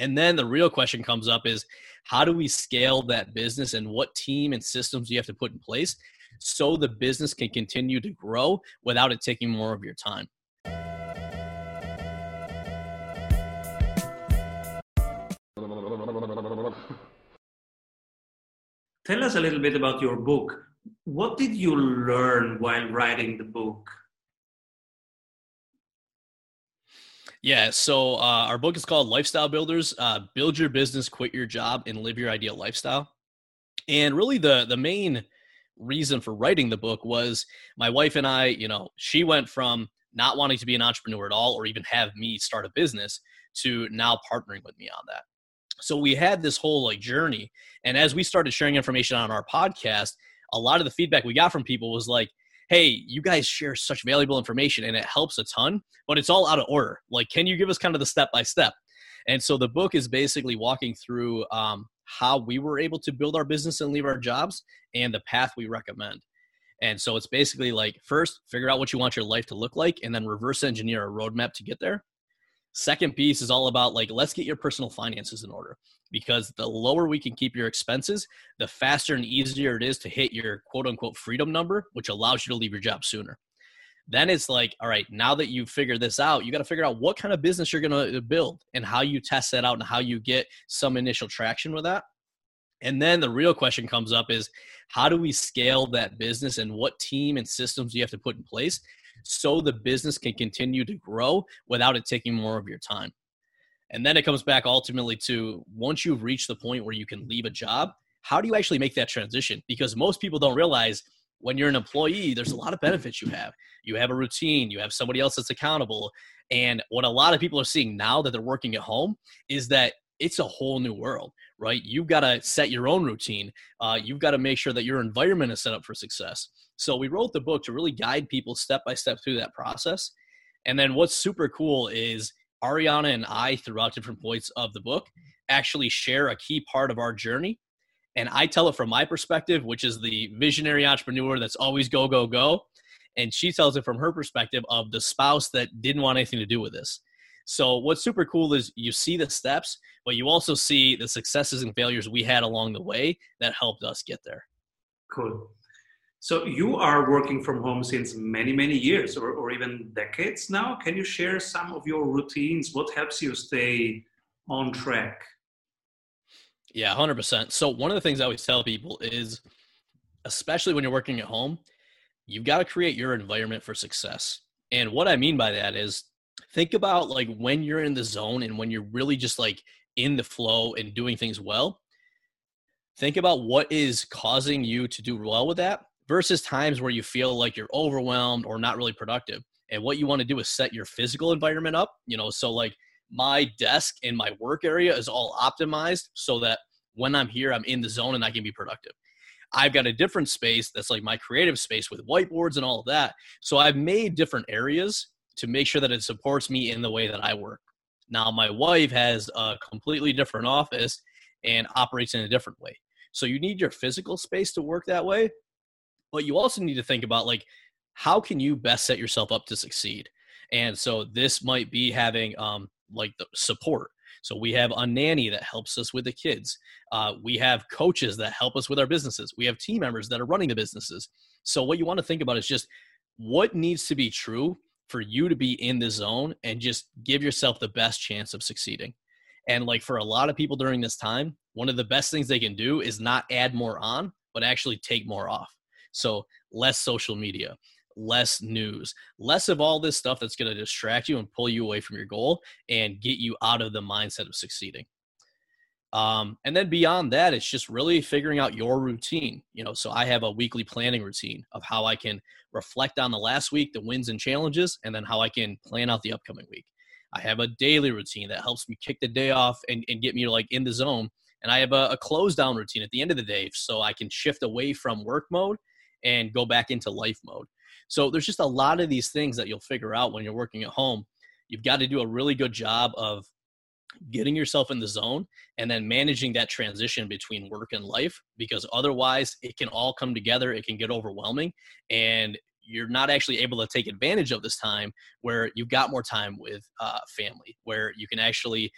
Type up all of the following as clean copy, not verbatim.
And then the real question comes up is, how do we scale that business, and what team and systems do you have to put in place so the business can continue to grow without it taking more of your time? Tell us a little bit about your book. What did you learn while writing the book? Yeah, so our book is called Lifestyle Builders, Build Your Business, Quit Your Job, and Live Your Ideal Lifestyle. And really the main reason for writing the book was my wife and I, you know, she went from not wanting to be an entrepreneur at all or even have me start a business to now partnering with me on that. So we had this whole like journey. And as we started sharing information on our podcast, a lot of the feedback we got from people was like, hey, you guys share such valuable information and it helps a ton, but it's all out of order. Like, can you give us kind of the step-by-step? And so the book is basically walking through how we were able to build our business and leave our jobs and the path we recommend. And so it's basically like, first, figure out what you want your life to look like and then reverse engineer a roadmap to get there. Second piece is all about like, let's get your personal finances in order, because the lower we can keep your expenses, the faster and easier it is to hit your quote unquote freedom number, which allows you to leave your job sooner. Then it's like, all right, now that you've figured this out, you got to figure out what kind of business you're going to build and how you test that out and how you get some initial traction with that. And then the real question comes up is, how do we scale that business, and what team and systems do you have to put in place so the business can continue to grow without it taking more of your time? And then it comes back ultimately to, once you've reached the point where you can leave a job, how do you actually make that transition? Because most people don't realize when you're an employee, there's a lot of benefits you have. You have a routine, you have somebody else that's accountable. And what a lot of people are seeing now that they're working at home is that it's a whole new world, right? You've got to set your own routine. You've got to make sure that your environment is set up for success. So we wrote the book to really guide people step-by-step through that process. And then what's super cool is Ariana and I, throughout different points of the book, actually share a key part of our journey. And I tell it from my perspective, which is the visionary entrepreneur that's always go, go, go. And she tells it from her perspective of the spouse that didn't want anything to do with this. So what's super cool is you see the steps, but you also see the successes and failures we had along the way that helped us get there. Cool. So you are working from home since many, many years or even decades now. Can you share some of your routines? What helps you stay on track? Yeah, 100%. So one of the things I always tell people is, especially when you're working at home, you've got to create your environment for success. And what I mean by that is, think about like when you're in the zone and when you're really just like in the flow and doing things well, think about what is causing you to do well with that versus times where you feel like you're overwhelmed or not really productive. And what you want to do is set your physical environment up, you know, so like my desk and my work area is all optimized so that when I'm here, I'm in the zone and I can be productive. I've got a different space that's like my creative space with whiteboards and all of that. So I've made different areas to make sure that it supports me in the way that I work. Now, my wife has a completely different office and operates in a different way. So you need your physical space to work that way, but you also need to think about like, how can you best set yourself up to succeed? And so this might be having like the support. So we have a nanny that helps us with the kids. We have coaches that help us with our businesses. We have team members that are running the businesses. So what you want to think about is just what needs to be true for you to be in the zone and just give yourself the best chance of succeeding. And like for a lot of people during this time, one of the best things they can do is not add more on, but actually take more off. So less social media, less news, less of all this stuff that's going to distract you and pull you away from your goal and get you out of the mindset of succeeding. And then beyond that, it's just really figuring out your routine, you know, so I have a weekly planning routine of how I can reflect on the last week, the wins and challenges, and then how I can plan out the upcoming week. I have a daily routine that helps me kick the day off and get me like in the zone. And I have a close down routine at the end of the day, so I can shift away from work mode and go back into life mode. So there's just a lot of these things that you'll figure out when you're working at home. You've got to do a really good job of getting yourself in the zone and then managing that transition between work and life, because otherwise it can all come together. It can get overwhelming and you're not actually able to take advantage of this time where you've got more time with family, where you can actually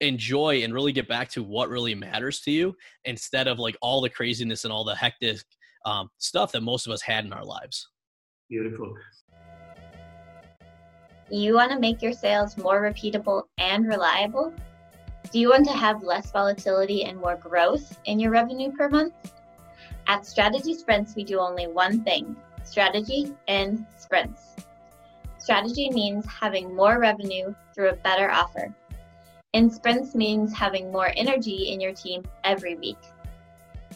enjoy and really get back to what really matters to you, instead of like all the craziness and all the hectic stuff that most of us had in our lives. Beautiful. You want to make your sales more repeatable and reliable? Do you want to have less volatility and more growth in your revenue per month? At Strategy Sprints, we do only one thing, strategy and sprints. Strategy means having more revenue through a better offer. And sprints means having more energy in your team every week.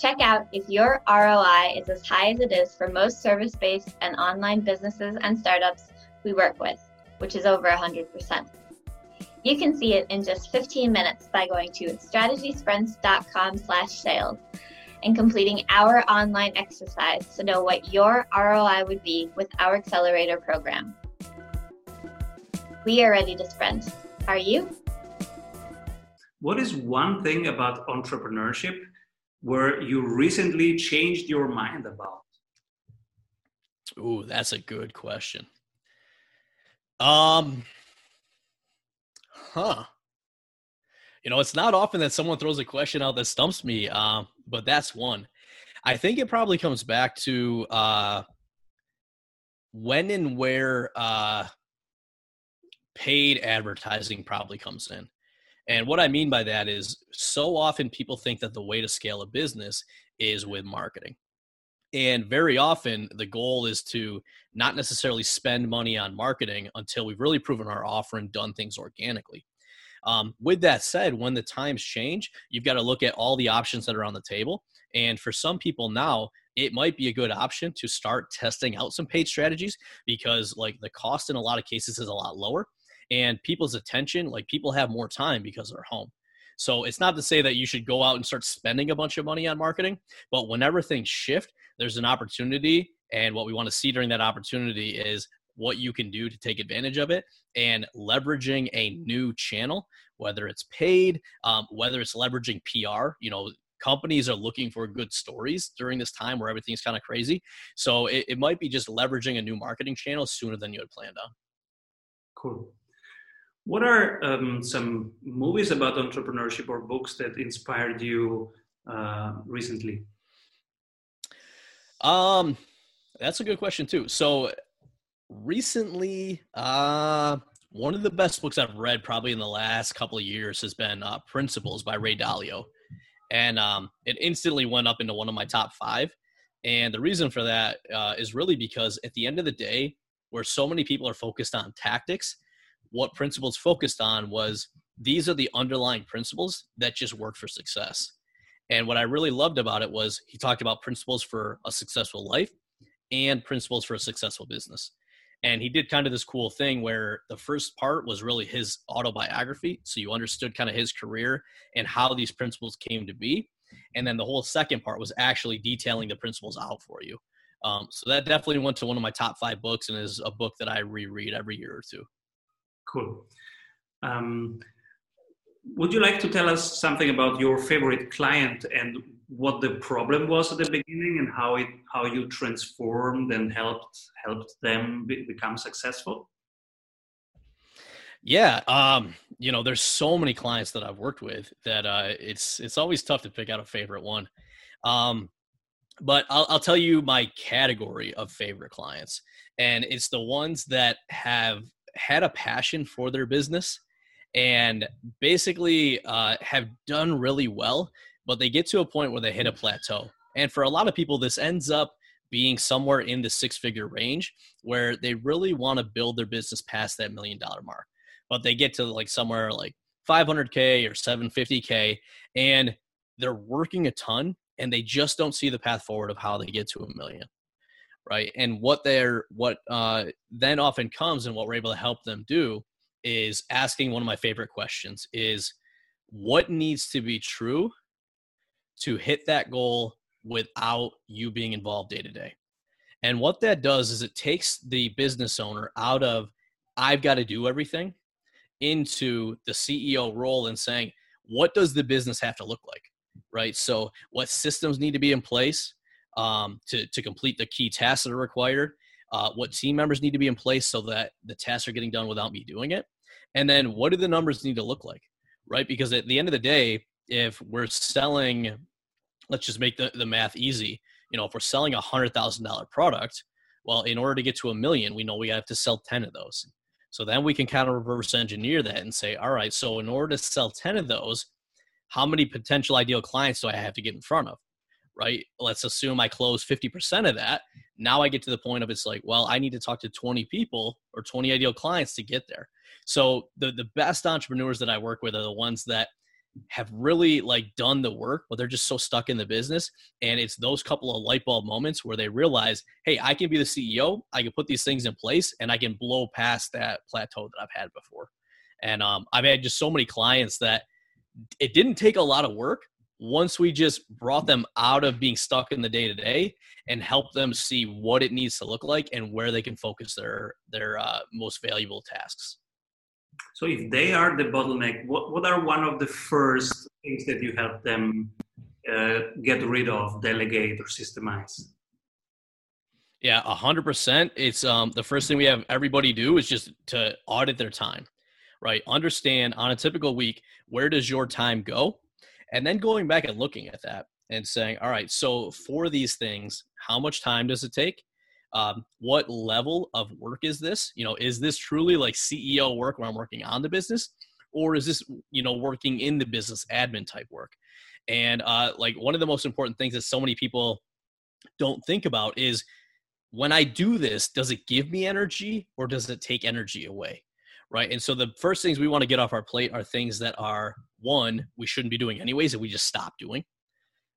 Check out if your ROI is as high as it is for most service-based and online businesses and startups we work with, which is over 100%. You can see it in just 15 minutes by going to strategysprints.com/sales and completing our online exercise to know what your ROI would be with our accelerator program. We are ready to sprint. Are you? What is one thing about entrepreneurship where you recently changed your mind about? Ooh, that's a good question. You know, it's not often that someone throws a question out that stumps me, but that's one. I think it probably comes back to when and where paid advertising probably comes in. And what I mean by that is so often people think that the way to scale a business is with marketing. And very often the goal is to not necessarily spend money on marketing until we've really proven our offer and done things organically. With that said, when the times change, you've got to look at all the options that are on the table. And for some people now, it might be a good option to start testing out some paid strategies, because like the cost in a lot of cases is a lot lower, and people's attention, like people have more time because they're home. So it's not to say that you should go out and start spending a bunch of money on marketing, but whenever things shift, there's an opportunity, and what we want to see during that opportunity is what you can do to take advantage of it, and leveraging a new channel, whether it's paid, whether it's leveraging PR. You know, companies are looking for good stories during this time where everything's kind of crazy. So it might be just leveraging a new marketing channel sooner than you had planned on. Cool. What are some movies about entrepreneurship or books that inspired you recently? That's a good question too. So recently, one of the best books I've read probably in the last couple of years has been Principles by Ray Dalio. And it instantly went up into one of my top five. And the reason for that is really because at the end of the day, where so many people are focused on tactics, what Principles focused on was these are the underlying principles that just work for success. And what I really loved about it was he talked about principles for a successful life and principles for a successful business. And he did kind of this cool thing where the first part was really his autobiography. So you understood kind of his career and how these principles came to be. And then the whole second part was actually detailing the principles out for you. So that definitely went to one of my top five books and is a book that I reread every year or two. Cool. Would you like to tell us something about your favorite client and what the problem was at the beginning and how you transformed and helped them become successful? Yeah. You know, there's so many clients that I've worked with that it's always tough to pick out a favorite one. But I'll tell you my category of favorite clients, and it's the ones that have had a passion for their business and basically have done really well, but they get to a point where they hit a plateau. And for a lot of people, this ends up being somewhere in the six-figure range where they really want to build their business past that $1 million mark, but they get to like somewhere like 500K or 750K, and they're working a ton and they just don't see the path forward of how they get to $1 million. Right. And what then often comes, and what we're able to help them do, is asking one of my favorite questions is, what needs to be true to hit that goal without you being involved day to day? And what that does is it takes the business owner out of, I've got to do everything, into the CEO role and saying, what does the business have to look like? Right. So what systems need to be in place to complete the key tasks that are required, what team members need to be in place so that the tasks are getting done without me doing it, and then what do the numbers need to look like? right? Because at the end of the day, if we're selling, let's just make the math easy. You know, if we're selling a $100,000 product, well, in order to get to $1 million, we know we have to sell 10 of those. So then we can kind of reverse engineer that and say, all right, so in order to sell 10 of those, how many potential ideal clients do I have to get in front of, right? Let's assume I close 50% of that. Now I get to the point of it's like, well, I need to talk to 20 people or 20 ideal clients to get there. So the best entrepreneurs that I work with are the ones that have really like done the work, but they're just so stuck in the business. And it's those couple of light bulb moments where they realize, hey, I can be the CEO. I can put these things in place and I can blow past that plateau that I've had before. And I've had just so many clients that it didn't take a lot of work once we just brought them out of being stuck in the day-to-day and helped them see what it needs to look like and where they can focus their most valuable tasks. So if they are the bottleneck, what are one of the first things that you help them get rid of, delegate, or systemize? Yeah, 100%. It's the first thing we have everybody do is just to audit their time, right? Understand on a typical week, where does your time go? And then going back and looking at that and saying, all right, so for these things, how much time does it take? What level of work is this? You know, is this truly like CEO work where I'm working on the business, or is this, you know, working in the business admin type work? And like one of the most important things that so many people don't think about is when I do this, does it give me energy or does it take energy away? Right. And so the first things we want to get off our plate are things that are one, we shouldn't be doing anyways, and we just stop doing.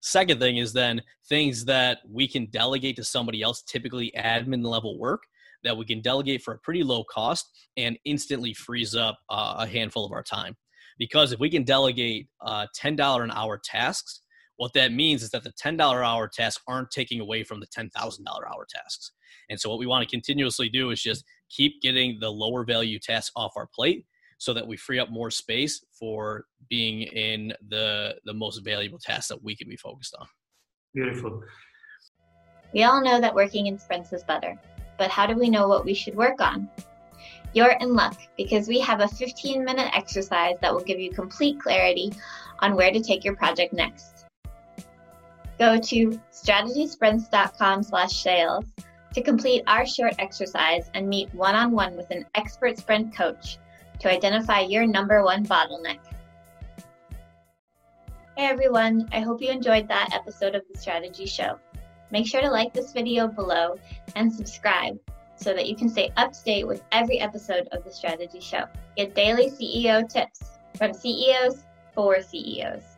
Second thing is then things that we can delegate to somebody else, typically admin level work that we can delegate for a pretty low cost and instantly frees up a handful of our time. Because if we can delegate $10 an hour tasks, what that means is that the $10 hour tasks aren't taking away from the $10,000 hour tasks. And so what we want to continuously do is just keep getting the lower value tasks off our plate so that we free up more space for being in the most valuable tasks that we can be focused on. Beautiful. We all know that working in sprints is better, but how do we know what we should work on? You're in luck because we have a 15-minute exercise that will give you complete clarity on where to take your project next. Go to strategysprints.com/sales to complete our short exercise and meet one-on-one with an expert sprint coach to identify your number one bottleneck. Hey everyone, I hope you enjoyed that episode of The Strategy Show. Make sure to like this video below and subscribe so that you can stay up to date with every episode of The Strategy Show. Get daily CEO tips from CEOs for CEOs.